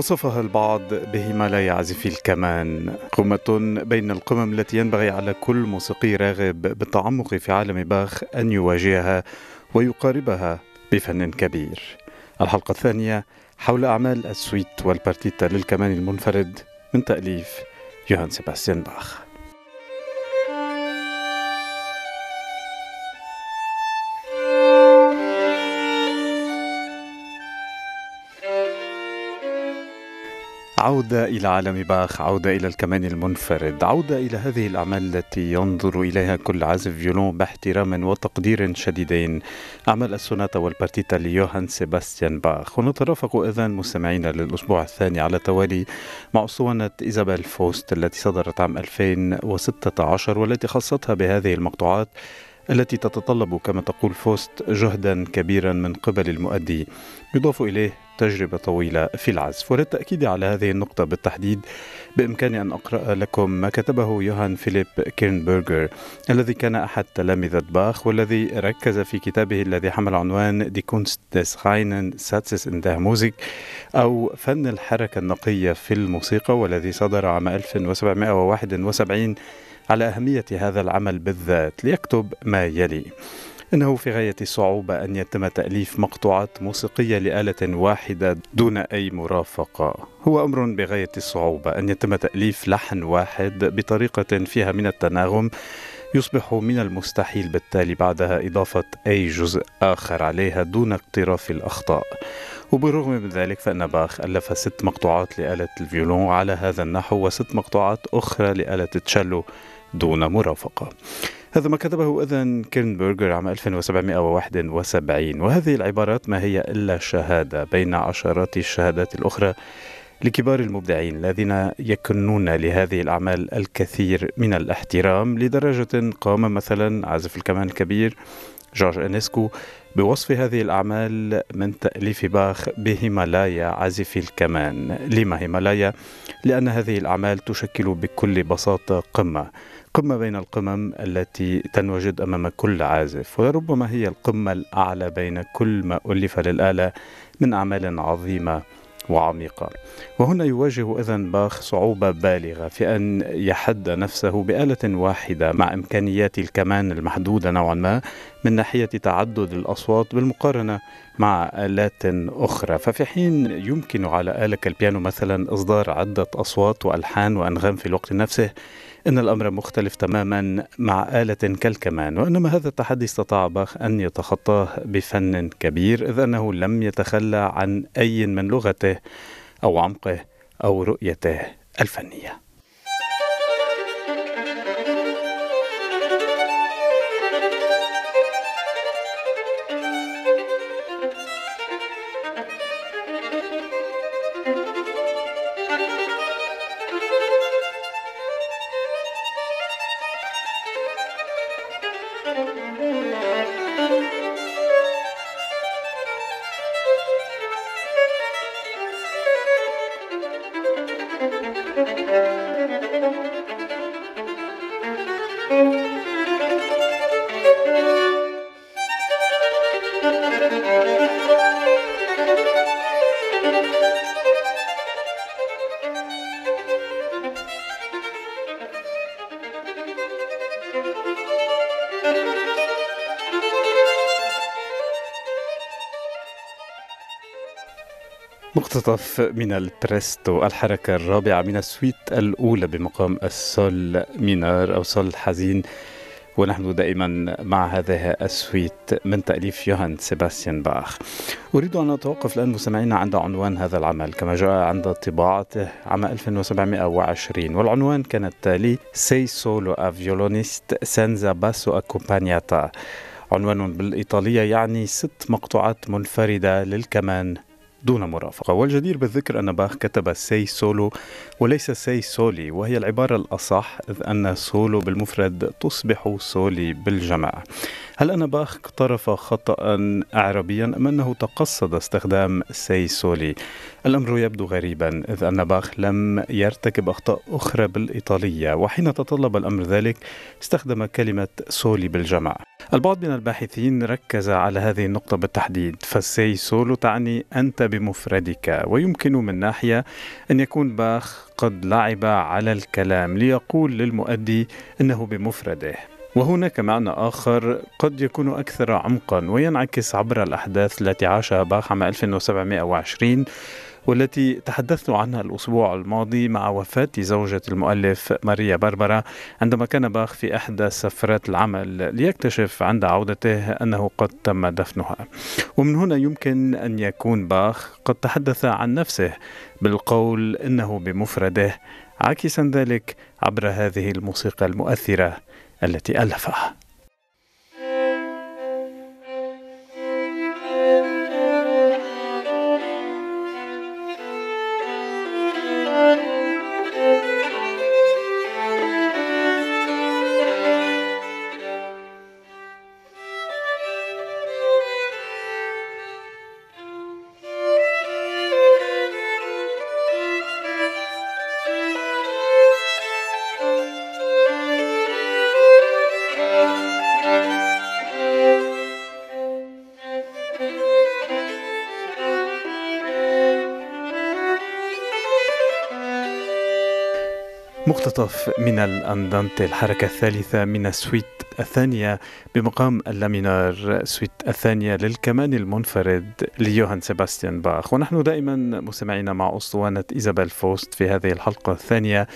وصفها البعض بهمالايا يعزف الكمان، قمة بين القمم التي ينبغي على كل موسيقي راغب بالتعمق في عالم باخ أن يواجهها ويقاربها بفن كبير. الحلقة الثانية حول أعمال السويت والبارتيتا للكمان المنفرد من تأليف يوهان سيباستيان باخ. عودة إلى عالم باخ، عودة إلى الكمان المنفرد، عودة إلى هذه الأعمال التي ينظر إليها كل عازف فيولون باحترام وتقدير شديدين، أعمال السوناتا والبارتيتا ليوهان سيباستيان باخ. ونترافق إذن مستمعينا للأسبوع الثاني على التوالي مع أسطوانة إيزابيل فوست التي صدرت عام 2016 والتي خصتها بهذه المقطوعات التي تتطلب كما تقول فوست جهدا كبيرا من قبل المؤدي، يضاف إليه تجربة طويلة في العزف. وللتأكيد على هذه النقطة بالتحديد بإمكاني أن أقرأ لكم ما كتبه يوهان فيليب كيرنبرغر الذي كان أحد تلامذة باخ والذي ركز في كتابه الذي حمل عنوان Die Kunst des reinen Satzes in der Musik أو فن الحركة النقية في الموسيقى، والذي صدر عام 1771 على أهمية هذا العمل بالذات، ليكتب ما يلي: إنه في غاية الصعوبة أن يتم تأليف مقطوعات موسيقية لآلة واحدة دون أي مرافقة. هو أمر بغاية الصعوبة أن يتم تأليف لحن واحد بطريقة فيها من التناغم، يصبح من المستحيل بالتالي بعدها إضافة أي جزء آخر عليها دون اقتراف الأخطاء. وبالرغم من ذلك فإن باخ ألف 6 مقطوعات لآلة الفيولون على هذا النحو و6 مقطوعات أخرى لآلة التشيلو دون مرافقة. هذا ما كتبه إذن كيرنبرغر عام 1771، وهذه العبارات ما هي إلا شهادة بين عشرات الشهادات الأخرى لكبار المبدعين الذين يكنون لهذه الأعمال الكثير من الاحترام، لدرجة قام مثلا عازف الكمان الكبير جورج إنيسكو بوصف هذه الأعمال من تأليف باخ بهمالايا عازف الكمان. لما هيمالايا؟ لأن هذه الأعمال تشكل بكل بساطة قمة، قمة بين القمم التي تنوجد أمام كل عازف، ولربما هي القمة الأعلى بين كل ما ألف للآلة من أعمال عظيمة وعميقة. وهنا يواجه إذن باخ صعوبة بالغة في أن يحد نفسه بآلة واحدة مع إمكانيات الكمان المحدودة نوعا ما من ناحية تعدد الأصوات بالمقارنة مع آلات أخرى. ففي حين يمكن على آلة كالبيانو مثلا إصدار عدة أصوات وألحان وأنغام في الوقت نفسه، إن الأمر مختلف تماما مع آلة كالكمان. وإنما هذا التحدي استطاع باخ أن يتخطاه بفن كبير، إذ أنه لم يتخلى عن أي من لغته أو عمقه أو رؤيته الفنية. مقتطف من البريستو، الحركة الرابعة من السويت الأولى بمقام السول مينار أو سول حزين، ونحن دائما مع هذه السويت من تأليف يوهان سيباستيان باخ. أريد أن أتوقف الآن مستمعينا عند عنوان هذا العمل كما جاء عند طباعته عام 1720، والعنوان كان التالي: سي سولو أ فيولونيست سانزا باسو أكومبانياتا، عنوان بالإيطالية يعني 6 مقطوعات منفردة للكمان دون مرافقة. والجدير بالذكر أن باخ كتب سي سولو وليس سي سولي، وهي العبارة الأصح، إذ أن سولو بالمفرد تصبح سولي بالجمع. هل أن باخ اقترف خطأ عربيا أم أنه تقصد استخدام سيسولي؟ الأمر يبدو غريبا إذ أن باخ لم يرتكب أخطاء أخرى بالإيطالية، وحين تطلب الأمر ذلك استخدم كلمة سولي بالجمع. البعض من الباحثين ركز على هذه النقطة بالتحديد، فالسي سولو تعني أنت بمفردك، ويمكن من ناحية أن يكون باخ قد لعب على الكلام ليقول للمؤدي أنه بمفرده، وهناك معنى آخر قد يكون أكثر عمقا وينعكس عبر الأحداث التي عاشها باخ عام 1720 والتي تحدثت عنها الأسبوع الماضي مع وفاة زوجة المؤلف ماريا باربرا، عندما كان باخ في إحدى سفرات العمل ليكتشف عند عودته أنه قد تم دفنها. ومن هنا يمكن أن يكون باخ قد تحدث عن نفسه بالقول إنه بمفرده، عاكسا ذلك عبر هذه الموسيقى المؤثرة التي ألفها. مقتطف من الأندانتي، الحركة الثالثة من السويت الثانية بمقام اللامينار، سويت الثانية للكمان المنفرد ليوهان سيباستيان باخ. ونحن دائما مستمعين مع أسطوانة إيزابيل فوست في هذه الحلقة الثانية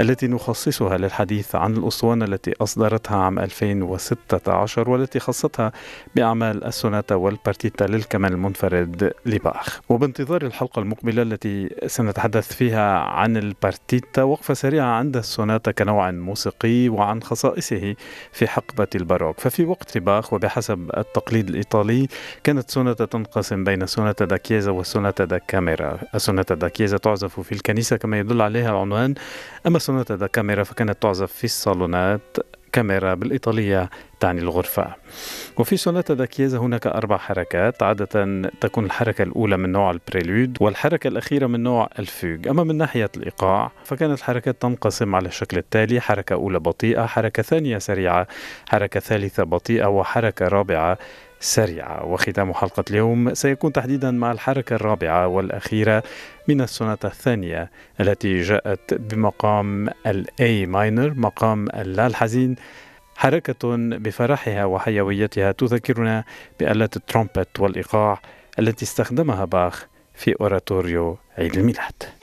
التي نخصصها للحديث عن الأسطوانة التي أصدرتها عام 2016 والتي خصتها بأعمال السوناتا والبارتيتا للكمان المنفرد لباخ. وبانتظار الحلقة المقبلة التي سنتحدث فيها عن البارتيتا، وقفة سريعة عند السوناتا كنوع موسيقي وعن خصائصه في حقبة الباروك. ففي وقت باخ وبحسب التقليد الإيطالي كانت سوناتا تنقسم بين سوناتا دا كيزا والسوناتا دا كاميرا. السوناتا دا كيزا تعزف في الكنيسة كما يدل عليها العنوان، أما سوناتا دا كاميرا فكانت تعزف في الصالونات. كاميرا بالإيطالية تعني الغرفة. وفي سوناتا دا كيزا هناك 4 حركات، عادة تكون الحركة الأولى من نوع البريلود والحركة الأخيرة من نوع الفوج. أما من ناحية الإيقاع فكانت الحركات تنقسم على الشكل التالي: حركة أولى بطيئة، حركة ثانية سريعة، حركة ثالثة بطيئة، وحركة رابعة سريعة. وختام حلقة اليوم سيكون تحديدا مع الحركة الرابعة والأخيرة من السوناتا الثانية التي جاءت بمقام الأي ماينر، مقام اللا الحزين، حركة بفرحها وحيويتها تذكرنا بآلات الترومبت والإيقاع التي استخدمها باخ في أوراتوريو عيد الميلاد.